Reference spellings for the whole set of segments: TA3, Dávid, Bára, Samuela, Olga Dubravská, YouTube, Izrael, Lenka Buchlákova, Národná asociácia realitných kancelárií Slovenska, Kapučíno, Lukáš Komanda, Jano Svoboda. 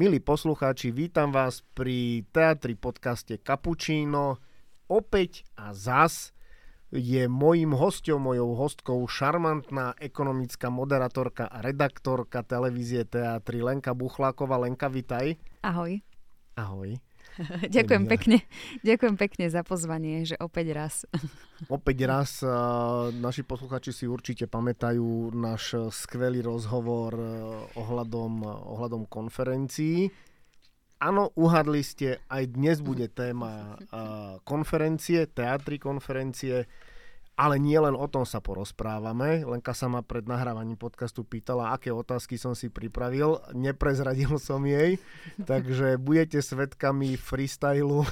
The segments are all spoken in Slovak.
Milí poslucháči, vítam vás pri TA3 podcaste Kapučíno. Opäť a zas je mojou hostkou šarmantná ekonomická moderatorka a redaktorka televízie TA3 Lenka Buchlákova. Lenka, vitaj. Ahoj. Ahoj. Ďakujem pekne. Ďakujem pekne za pozvanie, že opäť raz. Naši posluchači si určite pamätajú náš skvelý rozhovor ohľadom konferencií. Áno, uhadli ste, aj dnes bude téma konferencie, teatry konferencie, ale nie len o tom sa porozprávame. Lenka sa ma pred nahrávaním podcastu pýtala, aké otázky som si pripravil. Neprezradil som jej, takže budete svedkami freestylu,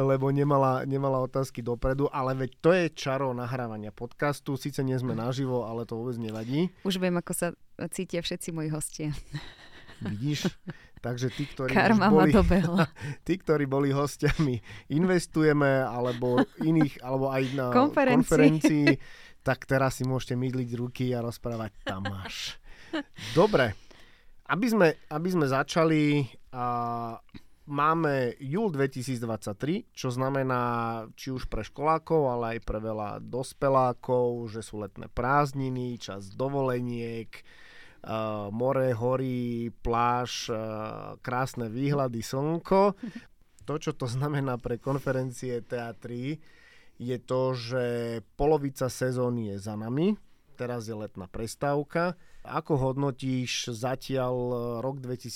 lebo nemala otázky dopredu. Ale veď to je čaro nahrávania podcastu. Sice nie sme naživo, ale to vôbec nevadí. Už viem, ako sa cítia všetci moji hostia. Vidíš? Takže tí, ktorí boli hostiami Investujeme alebo iných, alebo aj na konferencii, tak teraz si môžete mydliť ruky a rozprávať tam máš. Dobre, aby sme začali, máme júl 2023, čo znamená či už pre školákov, ale aj pre veľa dospelákov, že sú letné prázdniny, čas dovoleniek, more, hory, pláž, krásne výhľady, slnko. To, čo to znamená pre konferencie TA3, je to, že polovica sezóny je za nami. Teraz je letná prestávka. Ako hodnotíš zatiaľ rok 2023,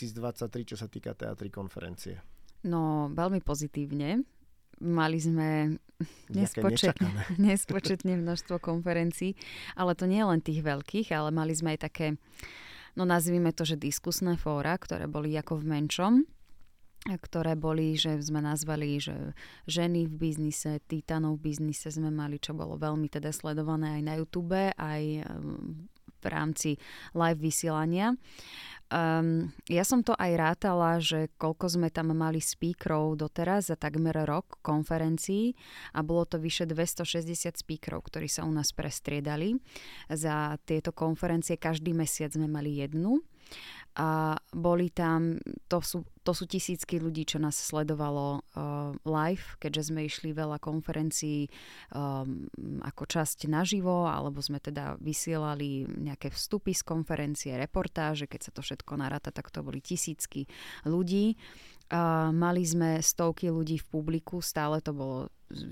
čo sa týka TA3 konferencie? No, veľmi pozitívne. Mali sme nespočetné množstvo konferencií, ale to nie len tých veľkých, ale mali sme aj také, no nazvime to, že diskusné fóra, ktoré boli ako v menšom, ktoré boli, že sme nazvali, že ženy v biznise, titanov v biznise sme mali, čo bolo veľmi teda sledované aj na YouTube, aj v rámci live vysielania. Ja som to aj rátala, že koľko sme tam mali speakerov doteraz za takmer rok konferencií a bolo to vyše 260 speakerov, ktorí sa u nás prestriedali. Za tieto konferencie každý mesiac sme mali jednu. A boli tam, to sú tisícky ľudí, čo nás sledovalo live, keďže sme išli veľa konferencií ako časť naživo, alebo sme teda vysielali nejaké vstupy z konferencie, reportáže, keď sa to všetko naráta, tak to boli tisícky ľudí. Mali sme stovky ľudí v publiku, stále to bolo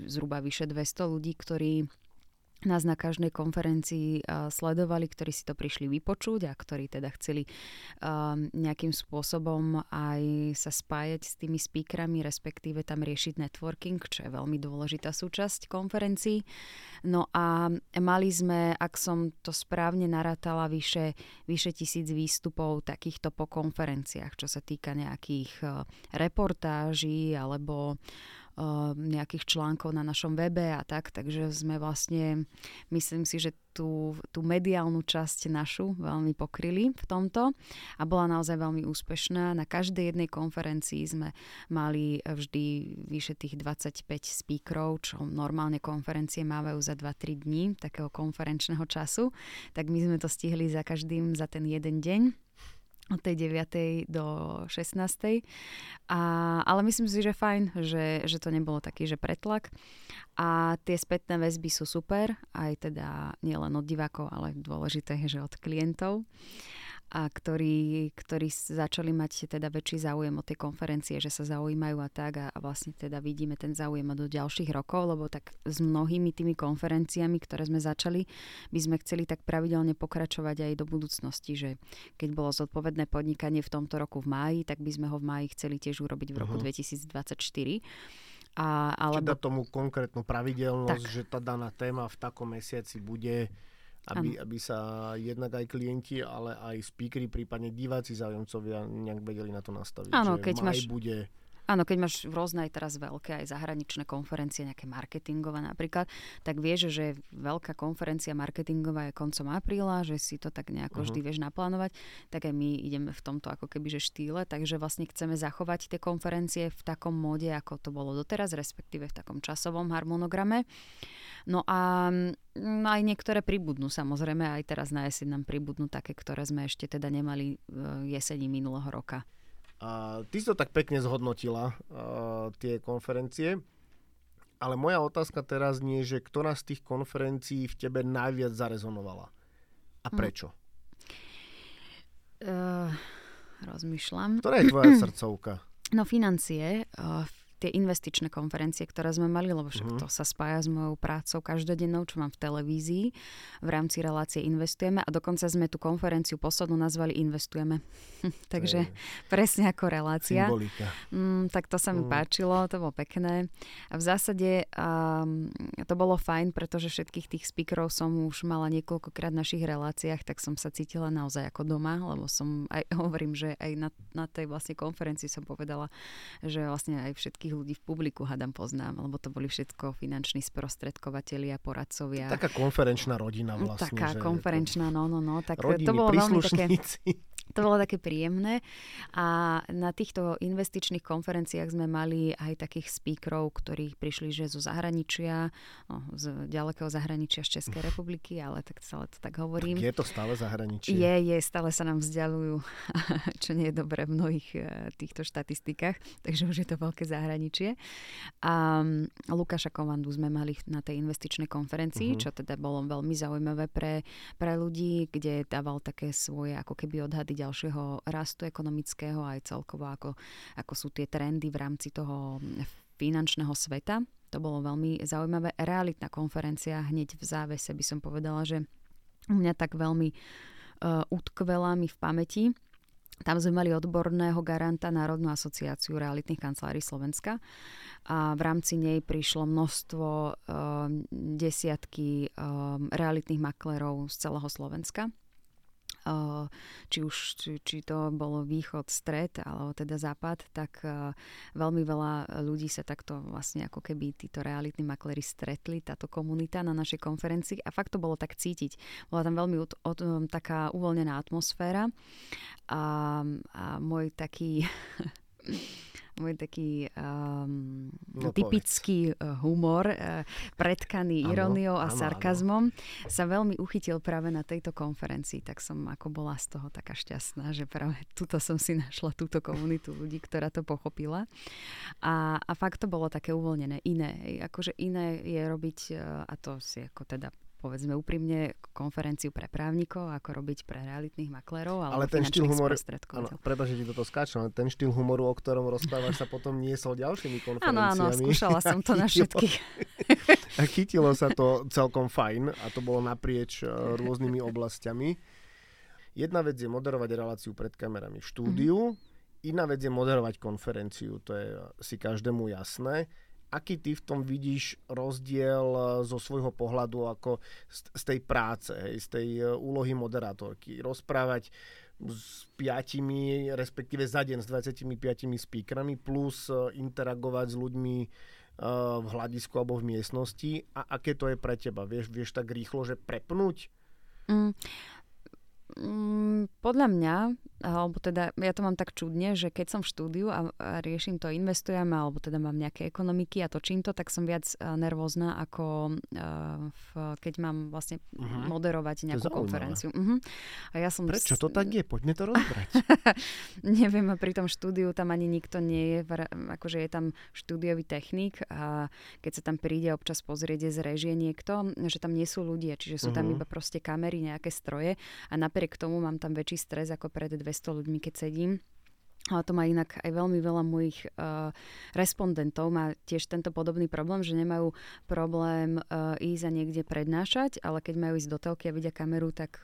zhruba vyše 200 ľudí, ktorí nás na každej konferencii sledovali, ktorí si to prišli vypočuť a ktorí teda chceli nejakým spôsobom aj sa spájať s tými speakerami, respektíve tam riešiť networking, čo je veľmi dôležitá súčasť konferencií. No a mali sme, ak som to správne narátala, vyše 1000 výstupov takýchto po konferenciách, čo sa týka nejakých reportáží alebo nejakých článkov na našom webe a tak, takže sme vlastne, myslím si, že tú mediálnu časť našu veľmi pokryli v tomto a bola naozaj veľmi úspešná. Na každej jednej konferencii sme mali vždy vyše tých 25 speakerov, čo normálne konferencie mávajú za 2-3 dní takého konferenčného času, tak my sme to stihli za každým za ten jeden deň. Od tej 9. do 16. Ale myslím si, že fajn, že to nebolo taký, že pretlak. A tie spätné väzby sú super, aj teda nielen od divákov, ale dôležité je, že od klientov, a ktorí začali mať teda väčší záujem o tie konferencie, že sa zaujímajú a tak a vlastne teda vidíme ten záujem do ďalších rokov, lebo tak s mnohými tými konferenciami, ktoré sme začali, by sme chceli tak pravidelne pokračovať aj do budúcnosti, že keď bolo zodpovedné podnikanie v tomto roku v máji, tak by sme ho v máji chceli tiež urobiť v roku 2024. Čiže dá tomu konkrétnu pravidelnosť, tak, že tá daná téma v takom mesiaci bude, aby sa jednak aj klienti, ale aj speakery, prípadne diváci, záujemcovia nejak vedeli na to nastaviť. Áno, keď máš rôzne aj teraz veľké, aj zahraničné konferencie, nejaké marketingové napríklad, tak vieš, že veľká konferencia marketingová je koncom apríla, že si to tak nejako vždy vieš naplánovať, tak aj my ideme v tomto ako keby že štýle, takže vlastne chceme zachovať tie konferencie v takom móde, ako to bolo doteraz, respektíve v takom časovom harmonograme. No a aj niektoré pribudnú, samozrejme, aj teraz na jeseň nám pribudnú také, ktoré sme ešte teda nemali jeseň minulého roka. Ty si to tak pekne zhodnotila, tie konferencie, ale moja otázka teraz nie je, že ktorá z tých konferencií v tebe najviac zarezonovala a prečo? Rozmýšľam. Ktorá je tvoja srdcovka? No financie, tie investičné konferencie, ktoré sme mali, lebo však to sa spája s mojou prácou každodennou, čo mám v televízii v rámci relácie Investujeme, a dokonca sme tú konferenciu poslednú nazvali Investujeme. Takže presne ako relácia. Symbolika. Tak to sa mi páčilo, to bolo pekné. A v zásade to bolo fajn, pretože všetkých tých speakerov som už mala niekoľkokrát v našich reláciách, tak som sa cítila naozaj ako doma, lebo som aj hovorím, že aj na tej vlastne konferencii som povedala, že vlastne aj všetkých ľudí v publiku hádam poznám, lebo to boli všetko finanční sprostredkovatelia, poradcovia. Taká konferenčná rodina vlastne. Taká konferenčná, no. Tak rodiny, to bolo veľmi také. To bolo také príjemné, a na týchto investičných konferenciách sme mali aj takých speakerov, ktorí prišli že zo zahraničia, z ďalekého zahraničia, z Českej republiky, ale tak stále to tak hovorím. Tak je to stále zahraničie? Je, stále sa nám vzdialujú, čo nie je dobré v mnohých týchto štatistikách, takže už je to veľké zahraničie. A Lukáša Komandu sme mali na tej investičnej konferencii, čo teda bolo veľmi zaujímavé pre ľudí, kde dával také svoje ako keby odhady ďalšieho rastu ekonomického aj celkovo ako sú tie trendy v rámci toho finančného sveta. To bolo veľmi zaujímavé. Realitná konferencia hneď v závese by som povedala, že mňa tak veľmi utkvela mi v pamäti. Tam sme mali odborného garanta Národnú asociáciu realitných kancelárií Slovenska a v rámci nej prišlo množstvo desiatky realitných maklérov z celého Slovenska. Či to bolo východ, stred, alebo teda západ, tak veľmi veľa ľudí sa takto vlastne ako keby títo realitní makléri stretli, táto komunita na našej konferencii, a fakt to bolo tak cítiť. Bola tam veľmi taká uvoľnená atmosféra a môj taký typický humor, pretkaný iróniou a sarkazmom, sa veľmi uchytil práve na tejto konferencii. Tak som ako bola z toho taká šťastná, že práve tuto som si našla túto komunitu ľudí, ktorá to pochopila. A fakt to bolo také uvoľnené, iné. Akože iné je robiť, a to si ako teda povedzme úprimne, konferenciu pre právnikov, ako robiť pre realitných maklérov, ale ten štýl humoru, pretože ti toto skáčem, ale ten štýl humoru, o ktorom rozprávaš, sa potom niesol ďalšími konferenciami. Áno, skúšala som to na všetkých. A chytilo sa to celkom fajn a to bolo naprieč rôznymi oblastiami. Jedna vec je moderovať reláciu pred kamerami v štúdiu, iná vec je moderovať konferenciu, to je si každému jasné. Aký ty v tom vidíš rozdiel zo svojho pohľadu ako z tej práce, z tej úlohy moderátorky? Rozprávať s 5, respektíve za deň s 25 speakerami, plus interagovať s ľuďmi v hľadisku alebo v miestnosti. A aké to je pre teba? Vieš tak rýchlo, že prepnúť? Podľa mňa, alebo teda ja to mám tak čudne, že keď som v štúdiu a riešim to, investujem, alebo teda mám nejaké ekonomiky a točím to, tak som viac nervózna ako keď mám vlastne moderovať nejakú konferenciu. A ja som prečo to tak je? Poďme to rozbrať. Neviem, a pri tom štúdiu tam ani nikto nie je, akože je tam štúdiový technik, a keď sa tam príde občas pozrieť z režie niekto, že tam nie sú ľudia, čiže sú tam iba proste kamery, nejaké stroje, a napriek tomu mám tam väčší stres ako pred 200 ľuďmi, keď sedím. Ale to má inak aj veľmi veľa mojich respondentov. Má tiež tento podobný problém, že nemajú problém ísť a niekde prednášať, ale keď majú ísť do telky a vidia kameru, tak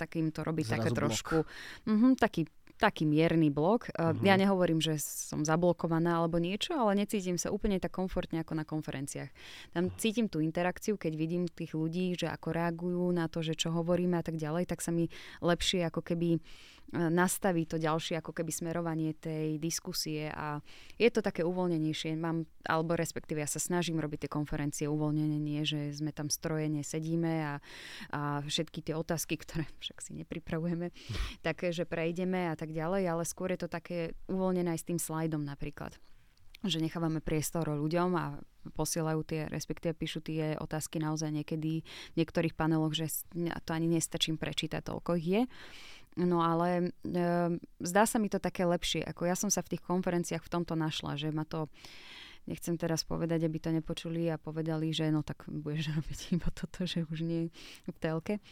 takým to robí zrazu také trošku taký mierny blok. Ja nehovorím, že som zablokovaná alebo niečo, ale necítim sa úplne tak komfortne ako na konferenciách. Tam cítim tú interakciu, keď vidím tých ľudí, že ako reagujú na to, že čo hovoríme a tak ďalej, tak sa mi lepšie ako keby nastaví to ďalšie ako keby smerovanie tej diskusie, a je to také uvoľnenejšie. Alebo respektíve ja sa snažím robiť tie konferencie uvoľnené, nie že sme tam strojene sedíme a všetky tie otázky, ktoré však si nepripravujeme, také, že prejdeme a tak ďalej, ale skôr je to také uvoľnené aj s tým slajdom napríklad. Že nechávame priestor ľuďom a posielajú tie, respektíve píšu tie otázky naozaj niekedy v niektorých paneloch, že to ani nestačím prečítať, toľko ich je. No ale zdá sa mi to také lepšie, ako ja som sa v tých konferenciách v tomto našla, že ma to, nechcem teraz povedať, aby to nepočuli a povedali, že no tak budeš robiť iba toto, že už nie v telke.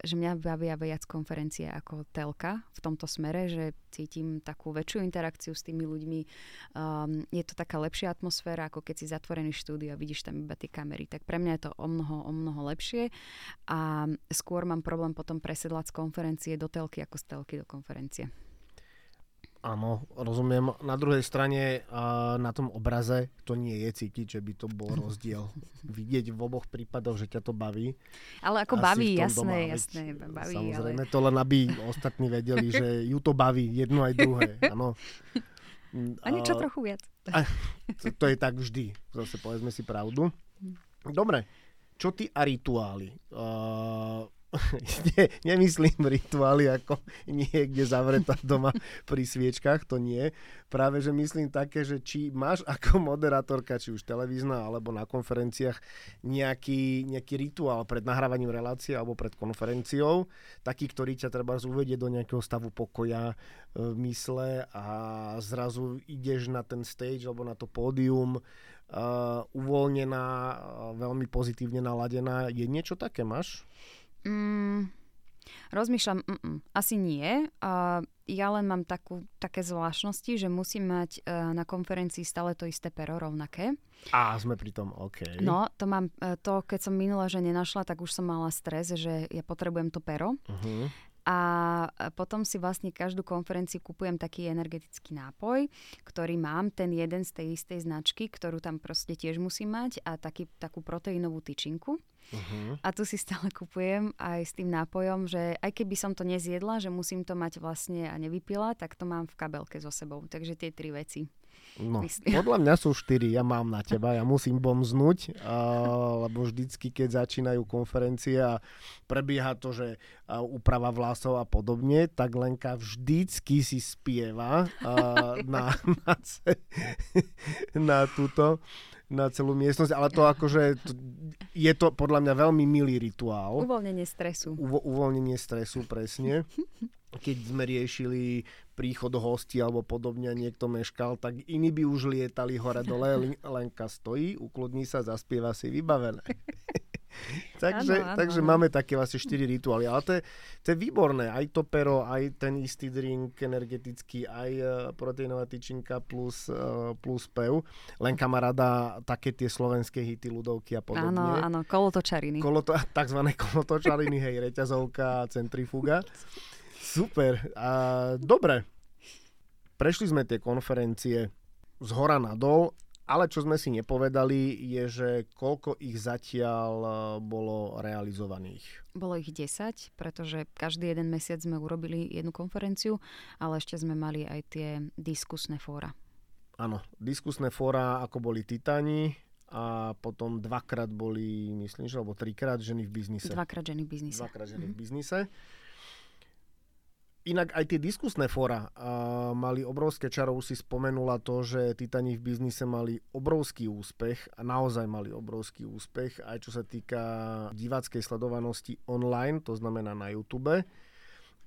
Že mňa bavia viac konferencie ako telka v tomto smere, že cítim takú väčšiu interakciu s tými ľuďmi. Je to taká lepšia atmosféra, ako keď si zatvorený štúdio a vidíš tam iba tie kamery. Tak pre mňa je to o mnoho lepšie a skôr mám problém potom presedlať z konferencie do telky, ako z telky do konferencie. Áno, rozumiem. Na druhej strane, na tom obraze to nie je cítiť, že by to bol rozdiel. Vidieť v oboch prípadoch, že ťa to baví. Ale ako asi baví, jasné. Baví, samozrejme, ale... to len aby ostatní vedeli, že ju to baví, jedno aj druhé. Áno. A niečo trochu viac. To je tak vždy. Zase povedzme si pravdu. Dobre, čo ty a rituály? Nemyslím rituály ako niekde zavretá doma pri sviečkach, to nie. Práve, že myslím také, že či máš ako moderátorka, či už televízna, alebo na konferenciách nejaký rituál pred nahrávaním relácie alebo pred konferenciou, taký, ktorý ťa treba uvedie do nejakého stavu pokoja v mysle a zrazu ideš na ten stage alebo na to pódium uvoľnená, veľmi pozitívne naladená. Je niečo také, máš? Rozmýšľam, asi nie. Ja len mám také zvláštnosti, že musím mať na konferencii stále to isté pero rovnaké. Á, sme pri tom, OK. No, to mám, to keď som minula, že nenašla, tak už som mala stres, že ja potrebujem to pero. Uh-huh. A potom si vlastne každú konferenciu kupujem taký energetický nápoj, ktorý mám, ten jeden z tej istej značky, ktorú tam proste tiež musím mať a takú proteínovú tyčinku. Uh-huh. A tu si stále kupujem aj s tým nápojom, že aj keby som to nezjedla, že musím to mať vlastne a nevypila, tak to mám v kabelke so sebou. Takže tie tri veci. No, podľa mňa sú 4, ja mám na teba, ja musím bomznúť, lebo vždycky, keď začínajú konferencie a prebieha to, že úprava vlasov a podobne, tak Lenka vždycky si spieva na celú miestnosť, ale to akože je to podľa mňa veľmi milý rituál. Uvoľnenie stresu. Uvoľnenie stresu, presne. Keď sme riešili príchod hostí alebo podobne, niekto meškal, tak iní by už lietali hore dole, Lenka stojí, ukludní sa, zaspieva si, vybavené. takže máme také vlastne 4 rituály, ale to je výborné, aj to pero, aj ten istý drink energetický, aj proteínová tyčinka plus pev. Lenka má rada také tie slovenské hity, ľudovky a podobne. Áno, kolotočariny. Takzvané kolotočariny, hej, reťazovka, centrifuga. Super, dobre, prešli sme tie konferencie z hora na dol. Ale čo sme si nepovedali, je, že koľko ich zatiaľ bolo realizovaných? Bolo ich 10, pretože každý jeden mesiac sme urobili jednu konferenciu, ale ešte sme mali aj tie diskusné fóra. Áno, diskusné fóra, ako boli Titáni a potom 2-krát boli, myslím, že alebo 3-krát ženy v biznise. 2-krát ženy v biznise. 2-krát ženy v biznise. Inak aj tie diskusné fóra mali obrovské čaro, už si spomenula to, že Titani v biznise mali obrovský úspech a naozaj mali obrovský úspech, aj čo sa týka diváckej sledovanosti online, to znamená na YouTube.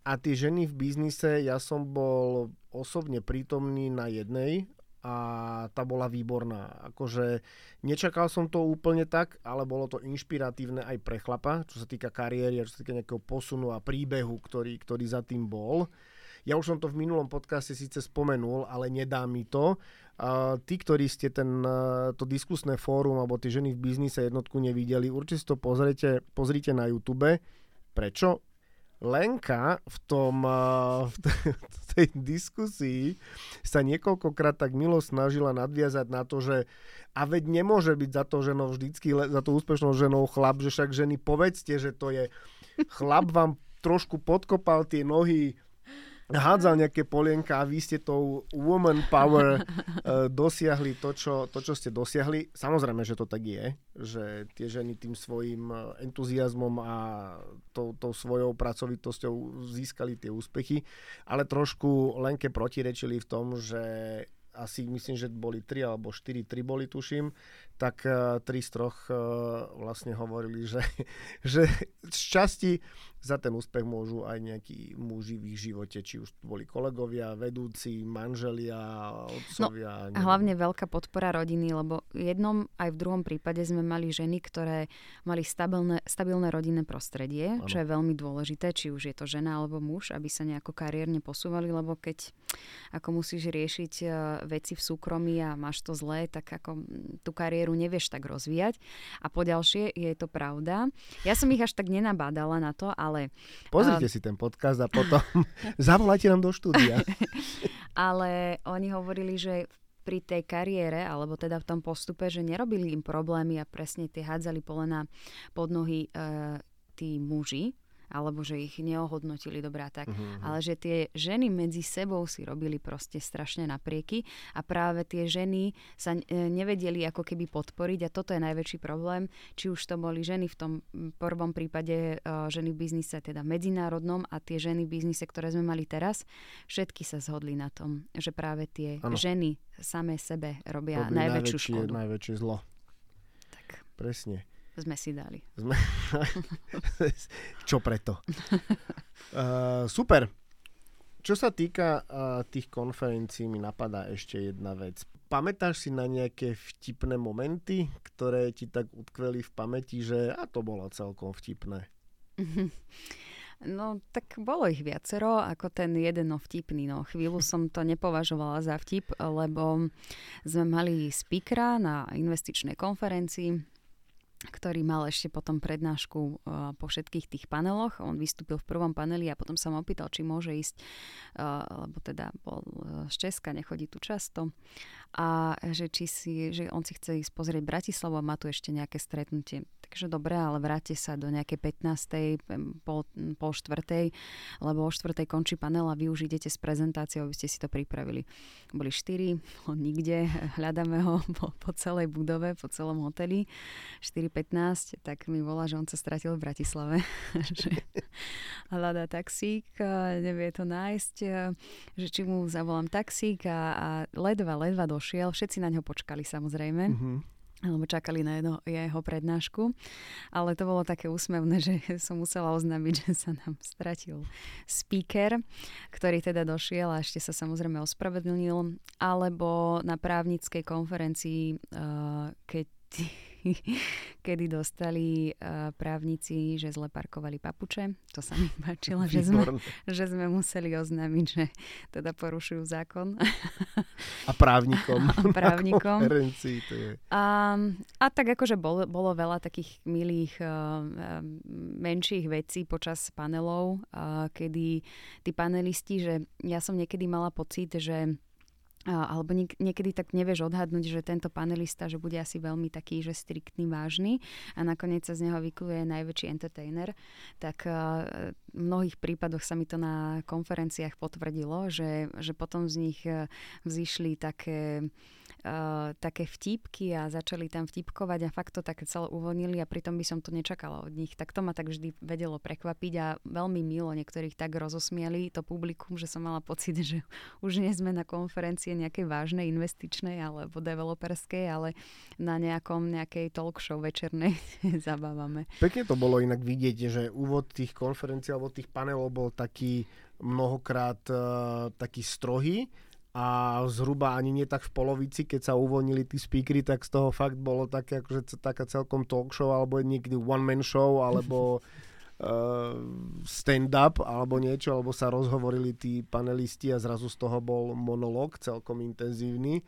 A tie ženy v biznise, ja som bol osobne prítomný na jednej a tá bola výborná. Akože nečakal som to úplne tak, ale bolo to inšpiratívne aj pre chlapa, čo sa týka kariéry, čo sa týka nejakého posunu a príbehu, ktorý za tým bol. Ja už som to v minulom podcaste síce spomenul, ale nedá mi to. Tí, ktorí ste to diskusné fórum alebo tie ženy v biznise jednotku nevideli, určite si to pozrite na YouTube. Prečo? Lenka v tej diskusii sa niekoľkokrát tak milo snažila nadviazať na to, že a veď nemôže byť za to ženou vždycky, za to úspešnou ženou chlap, že však ženy povedzte, že to je chlap vám trošku podkopal tie nohy, hádzal nejaké polienka a vy ste tou woman power dosiahli to, čo ste dosiahli. Samozrejme, že to tak je, že tie ženy tým svojím entuziasmom a tou svojou pracovitosťou získali tie úspechy, ale trošku Lenke protirečili v tom, že asi myslím, že boli 3 alebo 4 boli, tuším, tak 3 z 3 vlastne hovorili, že z časti Za ten úspech môžu aj nejakí muži v ich živote, či už boli kolegovia, vedúci, manželia, otcovia. No, a hlavne veľká podpora rodiny, lebo v jednom aj v druhom prípade sme mali ženy, ktoré mali stabilné rodinné prostredie, ano. Čo je veľmi dôležité, či už je to žena alebo muž, aby sa nejako kariérne posúvali, lebo keď ako musíš riešiť veci v súkromí a máš to zlé, tak ako tú kariéru nevieš tak rozvíjať. A poďalšie je to pravda. Ja som ich až tak nenabádala na to, ale... Pozrite si ten podcast a potom zavolajte nám do štúdia. Ale oni hovorili, že pri tej kariére, alebo teda v tom postupe, že nerobili im problémy a presne tie hádzali polená pod nohy tí muži, alebo že ich neohodnotili dobrá tak. Mm-hmm. Ale že tie ženy medzi sebou si robili proste strašne naprieky a práve tie ženy sa nevedeli ako keby podporiť a toto je najväčší problém. Či už to boli ženy v tom prvom prípade, ženy v biznise, teda medzinárodnom a tie ženy v biznise, ktoré sme mali teraz, všetky sa zhodli na tom, že práve tie ženy samé sebe robia najväčšiu škodu. Najväčšie zlo. Tak. Presne. Sme si dali. Čo preto? Super. Čo sa týka tých konferencií, mi napadá ešte jedna vec. Pamätáš si na nejaké vtipné momenty, ktoré ti tak utkveli v pamäti, že a to bolo celkom vtipné? No, tak bolo ich viacero, ako ten jeden vtipný. No, chvíľu som to nepovažovala za vtip, lebo sme mali speakera na investičnej konferencii, ktorý mal ešte potom prednášku po všetkých tých paneloch. On vystúpil v prvom paneli a potom sa ma opýtal, či môže ísť, lebo teda bol z Česka, nechodí tu často. A že on si chce ísť pozrieť Bratislavu a má tu ešte nejaké stretnutie. Takže dobre, ale vráte sa do nejakej 15. pol štvrtej, lebo o štvrtej končí panel a vy už idete s prezentáciou, aby ste si to pripravili. Boli 4, on nikde, hľadáme ho po celej budove, po celom hoteli. 4:15, tak mi volá, že on sa stratil v Bratislave. Hľadá taxík, nevie to nájsť, že či mu zavolám taxík a ledva došiel. Všetci na ňo počkali samozrejme. Mm-hmm. Alebo čakali na jeho prednášku. Ale to bolo také úsmevné, že som musela oznámiť, že sa nám stratil speaker, ktorý teda došiel a ešte sa samozrejme ospravedlnil. Alebo na právnickej konferencii, kedy dostali právnici, že zle parkovali papuče. To sa mi páčilo, že sme museli oznámiť, že teda porušujú zákon. A právnikom. Na konferencii to je. A tak akože bolo veľa takých milých menších vecí počas panelov, kedy tí panelisti, že ja som niekedy mala pocit, že alebo niekedy tak nevieš odhadnúť, že tento panelista, že bude asi veľmi taký, že striktný, vážny a nakoniec sa z neho vykluje najväčší entertainer. Tak v mnohých prípadoch sa mi to na konferenciách potvrdilo, že potom z nich vzýšli také vtípky a začali tam vtípkovať a fakt to tak celé uvolnili a pritom by som to nečakala od nich. Tak to ma tak vždy vedelo prekvapiť a veľmi milo niektorých tak rozosmiali to publikum, že som mala pocit, že už nie sme na konferencii nejakej vážnej investičnej alebo developerskej, ale na nejakej talk show večernej zabávame. Pekne to bolo inak vidieť, že úvod tých konferencií alebo tých panelov bol taký mnohokrát taký strohý, a zhruba ani nie tak v polovici, keď sa uvoľnili tí speakery, tak z toho fakt bolo také, akože taká celkom talk show, alebo niekdy one-man show, alebo stand-up, alebo niečo, alebo sa rozhovorili tí panelisti a zrazu z toho bol monológ celkom intenzívny.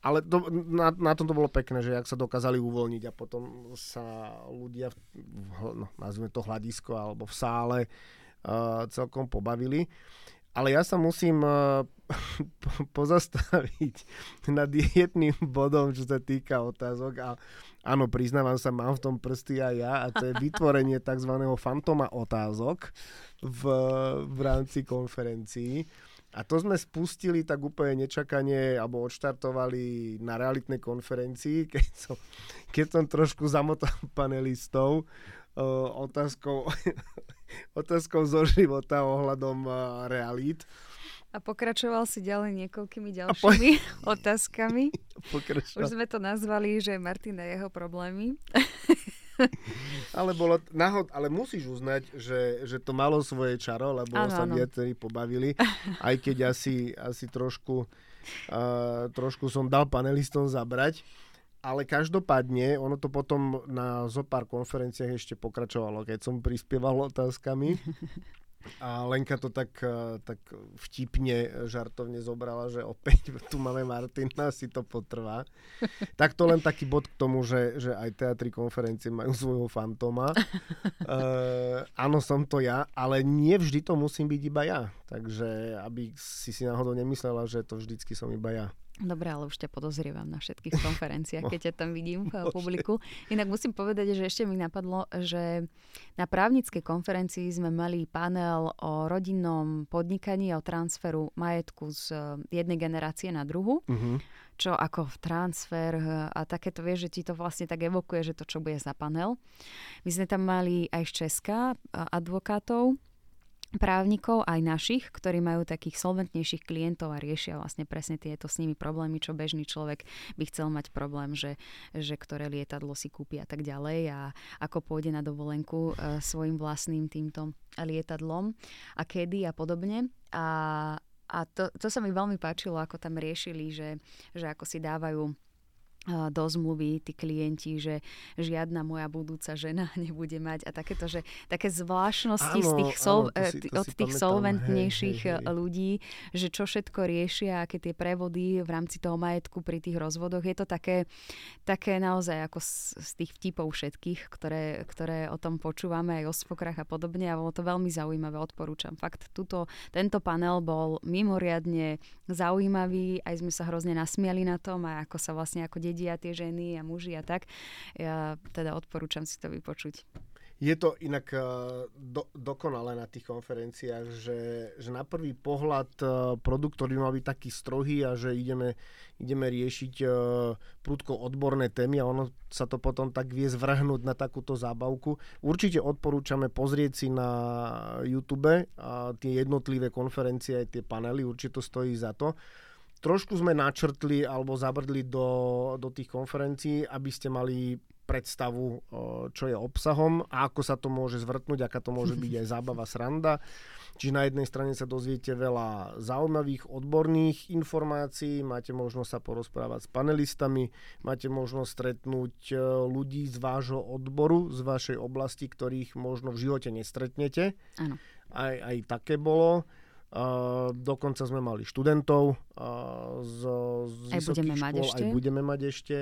Ale na tom to bolo pekné, že jak sa dokázali uvoľniť a potom sa ľudia, nazvime to hľadisko, alebo v sále celkom pobavili. Ale ja sa musím pozastaviť nad jedným bodom, čo sa týka otázok. A áno, priznávam sa, mám v tom prsty aj ja. A to je vytvorenie tzv. Fantoma otázok v rámci konferencií. A to sme spustili tak úplne nečakanie, alebo odštartovali na realitnej konferencii, keď som trošku zamotal panelistov otázkou zo života ohľadom realít. A pokračoval si ďalej niekoľkými ďalšími otázkami. Už sme to nazvali, že Martina jeho problémy. Ale bolo ale musíš uznať, že to malo svoje čaro, lebo sa viacerí pobavili, aj keď asi trošku som dal panelistom zabrať. Ale každopádne, ono to potom na zopár konferenciách ešte pokračovalo, keď som prispieval otázkami. A Lenka to tak vtipne, žartovne zobrala, že opäť tu máme Martina, si to potrvá. Tak to len taký bod k tomu, že aj teatry konferencie majú svojho fantoma. Áno, som to ja, ale nie vždy to musím byť iba ja. Takže aby si náhodou nemyslela, že to vždycky som iba ja. Dobre, ale už ťa podozrievam na všetkých konferenciách, keď ťa tam vidím v publiku. Inak musím povedať, že ešte mi napadlo, že na právnickej konferencii sme mali panel o rodinnom podnikaní, o transferu majetku z jednej generácie na druhu. Uh-huh. Čo ako transfer a takéto, vieš, že ti to vlastne tak evokuje, že to čo bude za panel. My sme tam mali aj z Česka advokátov, právnikov, aj našich, ktorí majú takých solventnejších klientov a riešia vlastne presne tieto s nimi problémy, čo bežný človek by chcel mať problém, že ktoré lietadlo si kúpi a tak ďalej a ako pôjde na dovolenku svojim vlastným týmto lietadlom a kedy a podobne. A to sa mi veľmi páčilo, ako tam riešili, že ako si dávajú do zmluvy tí klienti, že žiadna moja budúca žena nebude mať a takéto, že také zvláštnosti od tých solventnejších ľudí, že čo všetko riešia, aké tie prevody v rámci toho majetku pri tých rozvodoch. Je to také naozaj ako z tých vtipov všetkých, ktoré o tom počúvame aj o sfokrach a podobne a bolo to veľmi zaujímavé, odporúčam. Fakt, tento panel bol mimoriadne zaujímavý, aj sme sa hrozne nasmiali na tom a ako sa vlastne ako dedia tie ženy a muži a tak. Ja teda odporúčam si to vypočuť. Je to inak dokonalé na tých konferenciách, že na prvý pohľad produkt, ktorý mal byť taký strohý a že ideme riešiť prudko odborné témy a ono sa to potom tak vie zvrhnúť na takúto zábavku. Určite odporúčame pozrieť si na YouTube a tie jednotlivé konferencie aj tie panely, určite to stojí za to. Trošku sme načrtli alebo zabrdli do tých konferencií, aby ste mali predstavu, čo je obsahom a ako sa to môže zvrtnúť, aká to môže byť aj zábava, sranda. Čiže na jednej strane sa dozviete veľa zaujímavých odborných informácií, máte možnosť sa porozprávať s panelistami, máte možnosť stretnúť ľudí z vášho odboru, z vašej oblasti, ktorých možno v živote nestretnete. Áno. Aj také bolo. Dokonca sme mali študentov z vysokých škôl, aj budeme mať ešte,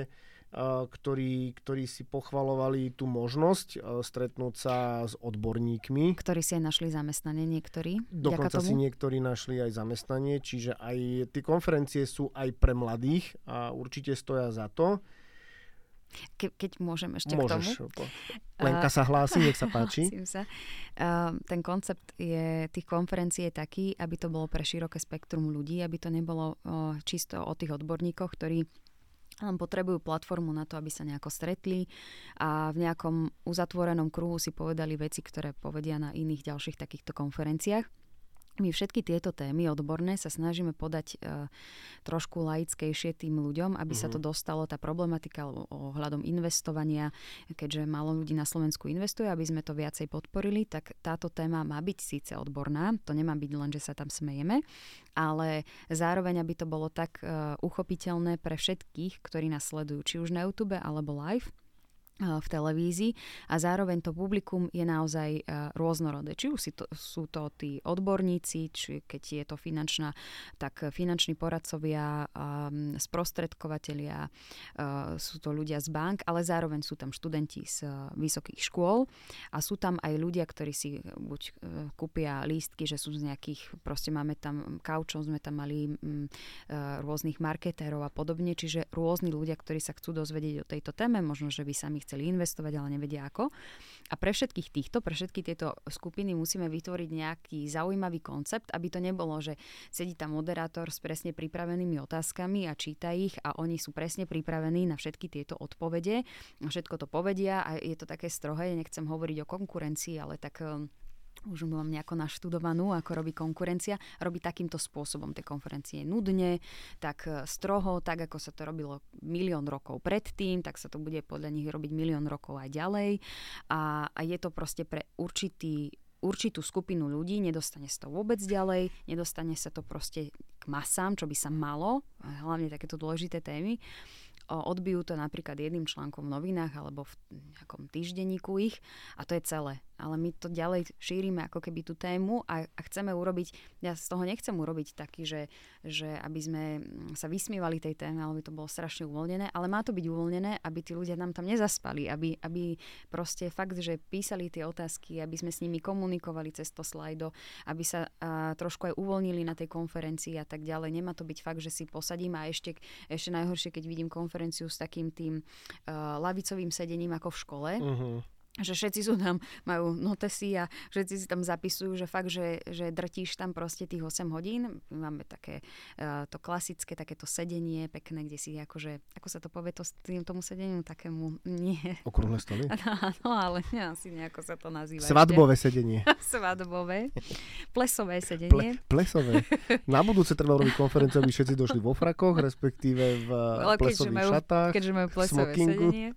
ktorí si pochvalovali tú možnosť stretnúť sa s odborníkmi. Ktorí si aj našli zamestnanie, niektorí. Dokonca si niektorí našli aj zamestnanie, čiže aj tie konferencie sú aj pre mladých a určite stoja za to. Keď môžem ešte k tomu. Lenka sa hlási, nech sa páči. Sa. Ten koncept tých konferencií je taký, aby to bolo pre široké spektrum ľudí, aby to nebolo čisto o tých odborníkoch, ktorí potrebujú platformu na to, aby sa nejako stretli a v nejakom uzatvorenom kruhu si povedali veci, ktoré povedia na iných ďalších takýchto konferenciách. My všetky tieto témy odborné sa snažíme podať trošku laickejšie tým ľuďom, aby sa to dostalo, tá problematika ohľadom investovania, keďže málo ľudí na Slovensku investuje, aby sme to viacej podporili, tak táto téma má byť síce odborná, to nemá byť len, že sa tam smejeme, ale zároveň, aby to bolo tak uchopiteľné pre všetkých, ktorí nás sledujú, či už na YouTube alebo live v televízii a zároveň to publikum je naozaj rôznorodé. Či už sú to tí odborníci, či keď je to finanční poradcovia, sprostredkovatelia, sú to ľudia z bank, ale zároveň sú tam študenti z vysokých škôl a sú tam aj ľudia, ktorí si buď kúpia lístky, že sú z nejakých, proste máme tam kaučov, sme tam mali rôznych marketérov a podobne, čiže rôzni ľudia, ktorí sa chcú dozvedieť o tejto téme, možno, že by sami chceli investovať, ale nevedia ako. A pre všetkých týchto, pre všetky tieto skupiny musíme vytvoriť nejaký zaujímavý koncept, aby to nebolo, že sedí tam moderátor s presne pripravenými otázkami a číta ich a oni sú presne pripravení na všetky tieto odpovede. Všetko to povedia a je to také strohé, nechcem hovoriť o konkurencii, ale tak už mám nejako naštudovanú, ako robí konkurencia, robí takýmto spôsobom tie konferencie nudne, tak stroho, tak ako sa to robilo milión rokov predtým, tak sa to bude podľa nich robiť milión rokov aj ďalej a je to proste pre určitú skupinu ľudí, nedostane sa to vôbec ďalej, nedostane sa to proste k masám, čo by sa malo, hlavne takéto dôležité témy. Odbijú to napríklad jedným článkom v novinách alebo v nejakom týždenníku ich a to je celé. Ale my to ďalej šírime ako keby tú tému a chceme urobiť, ja z toho nechcem urobiť taký, že aby sme sa vysmievali tej téme, alebo by to bolo strašne uvoľnené, ale má to byť uvoľnené, aby tí ľudia nám tam nezaspali, aby proste fakt, že písali tie otázky, aby sme s nimi komunikovali cez to slajdo, aby sa trošku aj uvoľnili na tej konferencii a tak ďalej. Nemá to byť fakt, že si posadím a ešte najhoršie, keď vidím konferenciu s takým tým lavicovým sedením ako v škole, že všetci sú tam, majú notesy a všetci si tam zapisujú, že fakt, že drtíš tam proste tých 8 hodín. Máme také to klasické, takéto sedenie pekné, kde si akože, ako sa to povie to s tomu sedeniu, takému nie. Okrúhle stoly? Áno, ale asi nejako sa to nazýva. Svadbové sedenie. Svadbové. Plesové sedenie. Plesové. Na budúce treba robiť konferenciu, aby všetci došli vo frakoch, respektíve v plesových šatách, keďže majú plesové smokingu. Sedenie.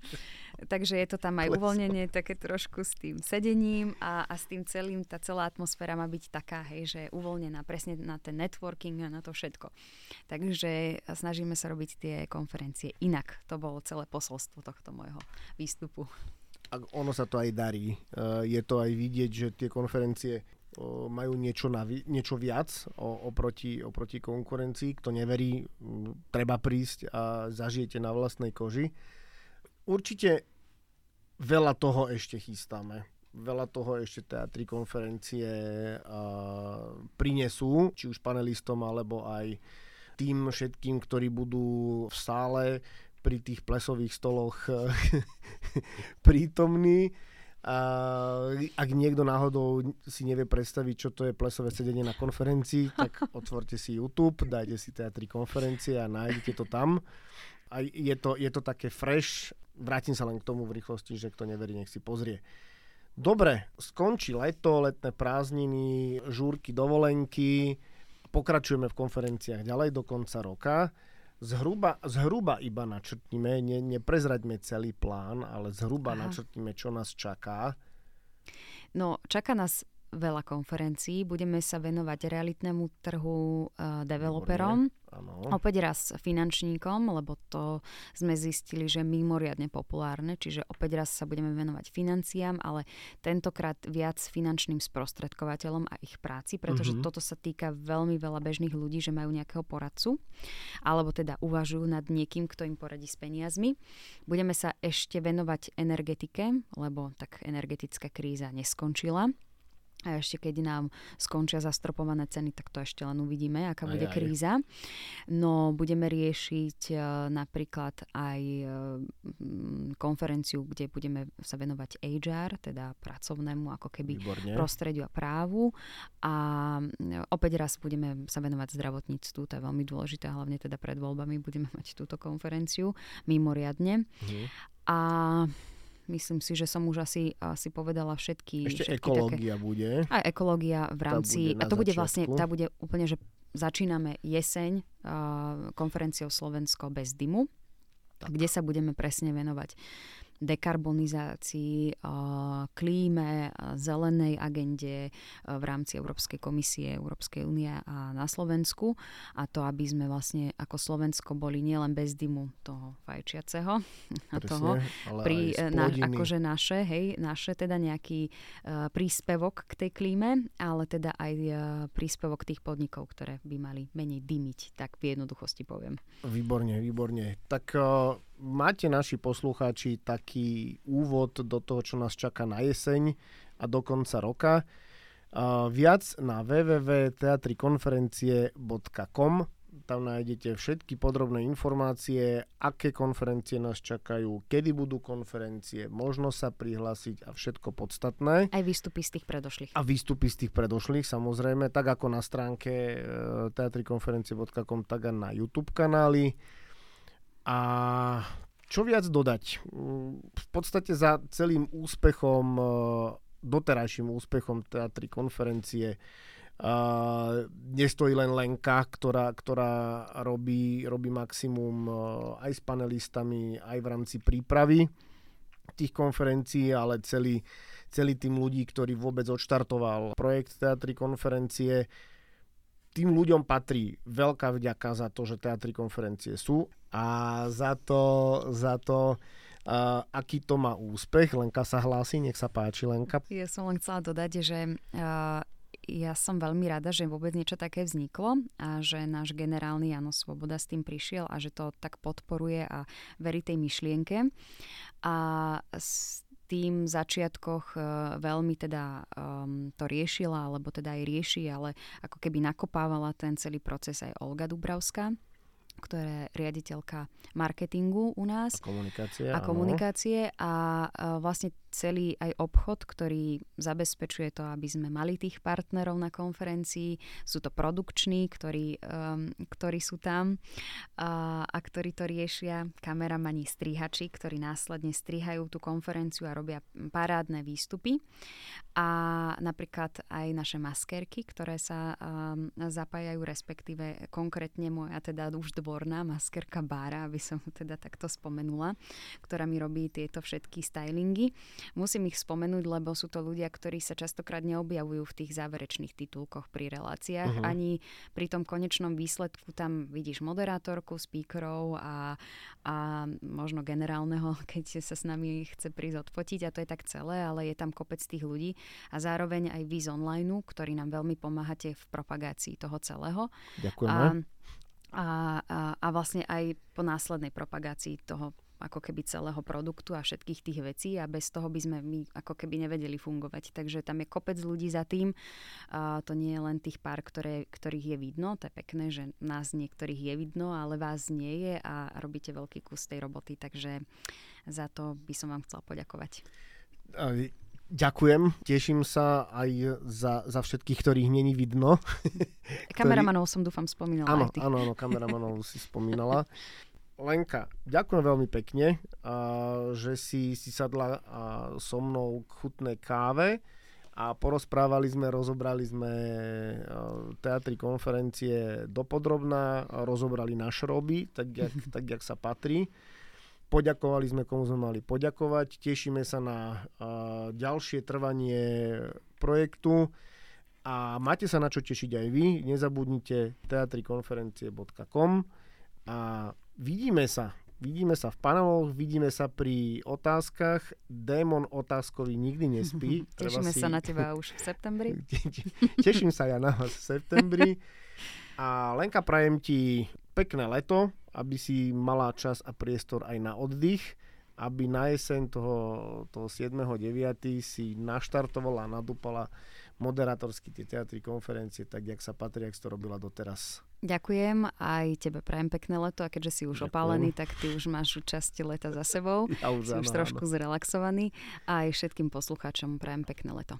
Takže je to tam aj uvoľnenie také trošku s tým sedením a s tým celým, tá celá atmosféra má byť taká, hej, že je uvoľnená presne na ten networking a na to všetko. Takže snažíme sa robiť tie konferencie inak. To bolo celé posolstvo tohto môjho výstupu. A ono sa to aj darí. Je to aj vidieť, že tie konferencie majú niečo viac oproti konkurencii. Kto neverí, treba prísť a zažijete na vlastnej koži. Určite veľa toho ešte chystáme. Veľa toho ešte TA3 konferencie prinesú, či už panelistom, alebo aj tým všetkým, ktorí budú v sále pri tých plesových stoloch prítomní. Ak niekto náhodou si nevie predstaviť, čo to je plesové sedenie na konferencii, tak otvorte si YouTube, dajte si TA3 konferencie a nájdete to tam. A je to také fresh. Vrátim sa len k tomu v rýchlosti, že kto neverí, nech si pozrie. Dobre, skončí leto, letné prázdniny, žúrky, dovolenky. Pokračujeme v konferenciách ďalej do konca roka. Zhruba iba načrtnime, neprezraďme celý plán, ale zhruba načrtnime, čo nás čaká. No, čaká nás veľa konferencií. Budeme sa venovať realitnému trhu, developerom. Opäť raz finančníkom, lebo to sme zistili, že mimoriadne populárne, čiže opäť raz sa budeme venovať financiám, ale tentokrát viac finančným sprostredkovateľom a ich práci, pretože toto sa týka veľmi veľa bežných ľudí, že majú nejakého poradcu, alebo teda uvažujú nad niekým, kto im poradí s peniazmi. Budeme sa ešte venovať energetike, lebo tak energetická kríza neskončila. A ešte keď nám skončia zastropované ceny, tak to ešte len uvidíme, aká bude kríza. No budeme riešiť napríklad aj konferenciu, kde budeme sa venovať HR, teda pracovnému ako keby prostrediu a právu. A opäť raz budeme sa venovať zdravotníctvu, to je veľmi dôležité, hlavne teda pred voľbami budeme mať túto konferenciu mimoriadne. A myslím si, že som už asi povedala všetky. Ešte ekológia také, bude. Aj ekológia v rámci, a to bude vlastne, tá bude úplne, že začíname jeseň konferenciou Slovensko bez dymu, tak, kde sa budeme presne venovať dekarbonizácii, klíme, zelenej agende v rámci Európskej komisie, Európskej únie a na Slovensku. A to, aby sme vlastne ako Slovensko boli nielen bez dymu toho fajčiaceho, presne, toho, ale akože naše teda nejaký príspevok k tej klíme, ale teda aj príspevok tých podnikov, ktoré by mali menej dymiť, tak v jednoduchosti poviem. Výborne. Tak máte naši poslucháči taký úvod do toho, čo nás čaká na jeseň a do konca roka. Viac na www.teatrikonferencie.com. Tam nájdete všetky podrobné informácie, aké konferencie nás čakajú, kedy budú konferencie, možno sa prihlásiť a všetko podstatné. Aj výstupy z tých predošlých. A výstupy z tých predošlých, samozrejme, tak ako na stránke teatrikonferencie.com, tak aj na YouTube kanáli. A čo viac dodať? V podstate za celým úspechom doterajším úspechom TA3 konferencie nestojí len Lenka, ktorá robí maximum aj s panelistami, aj v rámci prípravy tých konferencií, ale celý tým ľudí, ktorý vôbec odštartoval projekt TA3 konferencie. Tým ľuďom patrí veľká vďaka za to, že TA3 konferencie sú a za to aký to má úspech. Lenka sa hlási, nech sa páči, Lenka. Ja som len chcela dodať, že ja som veľmi rada, že vôbec niečo také vzniklo a že náš generálny Jano Svoboda s tým prišiel a že to tak podporuje a verí tej myšlienke. A tým začiatkoch veľmi teda to riešila, alebo teda aj rieši, ale ako keby nakopávala ten celý proces aj Olga Dubravská, ktorá je riaditeľka marketingu u nás. A komunikácie. A vlastne celý aj obchod, ktorý zabezpečuje to, aby sme mali tých partnerov na konferencii. Sú to produkční, ktorí sú tam a ktorí to riešia. Kameramani, strihači, ktorí následne strihajú tú konferenciu a robia parádne výstupy. A napríklad aj naše maskérky, ktoré sa zapájajú, respektíve konkrétne moja teda už dvorná maskérka Bára, aby som teda takto spomenula, ktorá mi robí tieto všetky stylingy. Musím ich spomenúť, lebo sú to ľudia, ktorí sa častokrát neobjavujú v tých záverečných titulkoch pri reláciách. Ani pri tom konečnom výsledku tam vidíš moderátorku, speakerov a možno generálneho, keď sa s nami chce prísť odfotiť, a to je tak celé, ale je tam kopec tých ľudí a zároveň aj vy z online, ktorí nám veľmi pomáhate v propagácii toho celého. Ďakujeme. A vlastne aj po následnej propagácii toho ako keby celého produktu a všetkých tých vecí, a bez toho by sme my ako keby nevedeli fungovať. Takže tam je kopec ľudí za tým. A to nie je len tých pár, ktorých je vidno. To je pekné, že nás niektorých je vidno, ale vás nie je a robíte veľký kus tej roboty. Takže za to by som vám chcela poďakovať. Ďakujem. Teším sa aj za všetkých, ktorých není vidno. Kameramanov som dúfam spomínala. Áno, kameramanov si spomínala. Lenka, ďakujem veľmi pekne, že si sadla so mnou k chutnej káve a porozprávali sme, rozobrali sme TA3 konferencie dopodrobná, rozobrali naše roby, tak jak sa patrí. Poďakovali sme, komu sme mali poďakovať. Tešíme sa na ďalšie trvanie projektu a máte sa na čo tešiť aj vy. Nezabudnite teatrikonferencie.com a Vidíme sa v paneloch, vidíme sa pri otázkach. Démon otázkový nikdy nespí. Tešíme sa na teba už v septembri. Teším sa ja na vás v septembri. A Lenka, prajem ti pekné leto, aby si mala čas a priestor aj na oddych, aby na jeseň toho 7.9. si naštartovala a nadúpala moderátorsky tie TA3 konferencie, tak jak sa patrí, jak si to robila doteraz. Ďakujem, aj tebe prajem pekné leto, a keďže si už opálený, tak ty už máš časť leta za sebou. Ja už trošku zrelaxovaný a aj všetkým poslucháčom prajem pekné leto.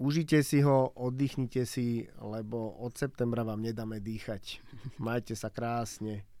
Užite si ho, oddychnite si, lebo od septembra vám nedáme dýchať. Majte sa krásne.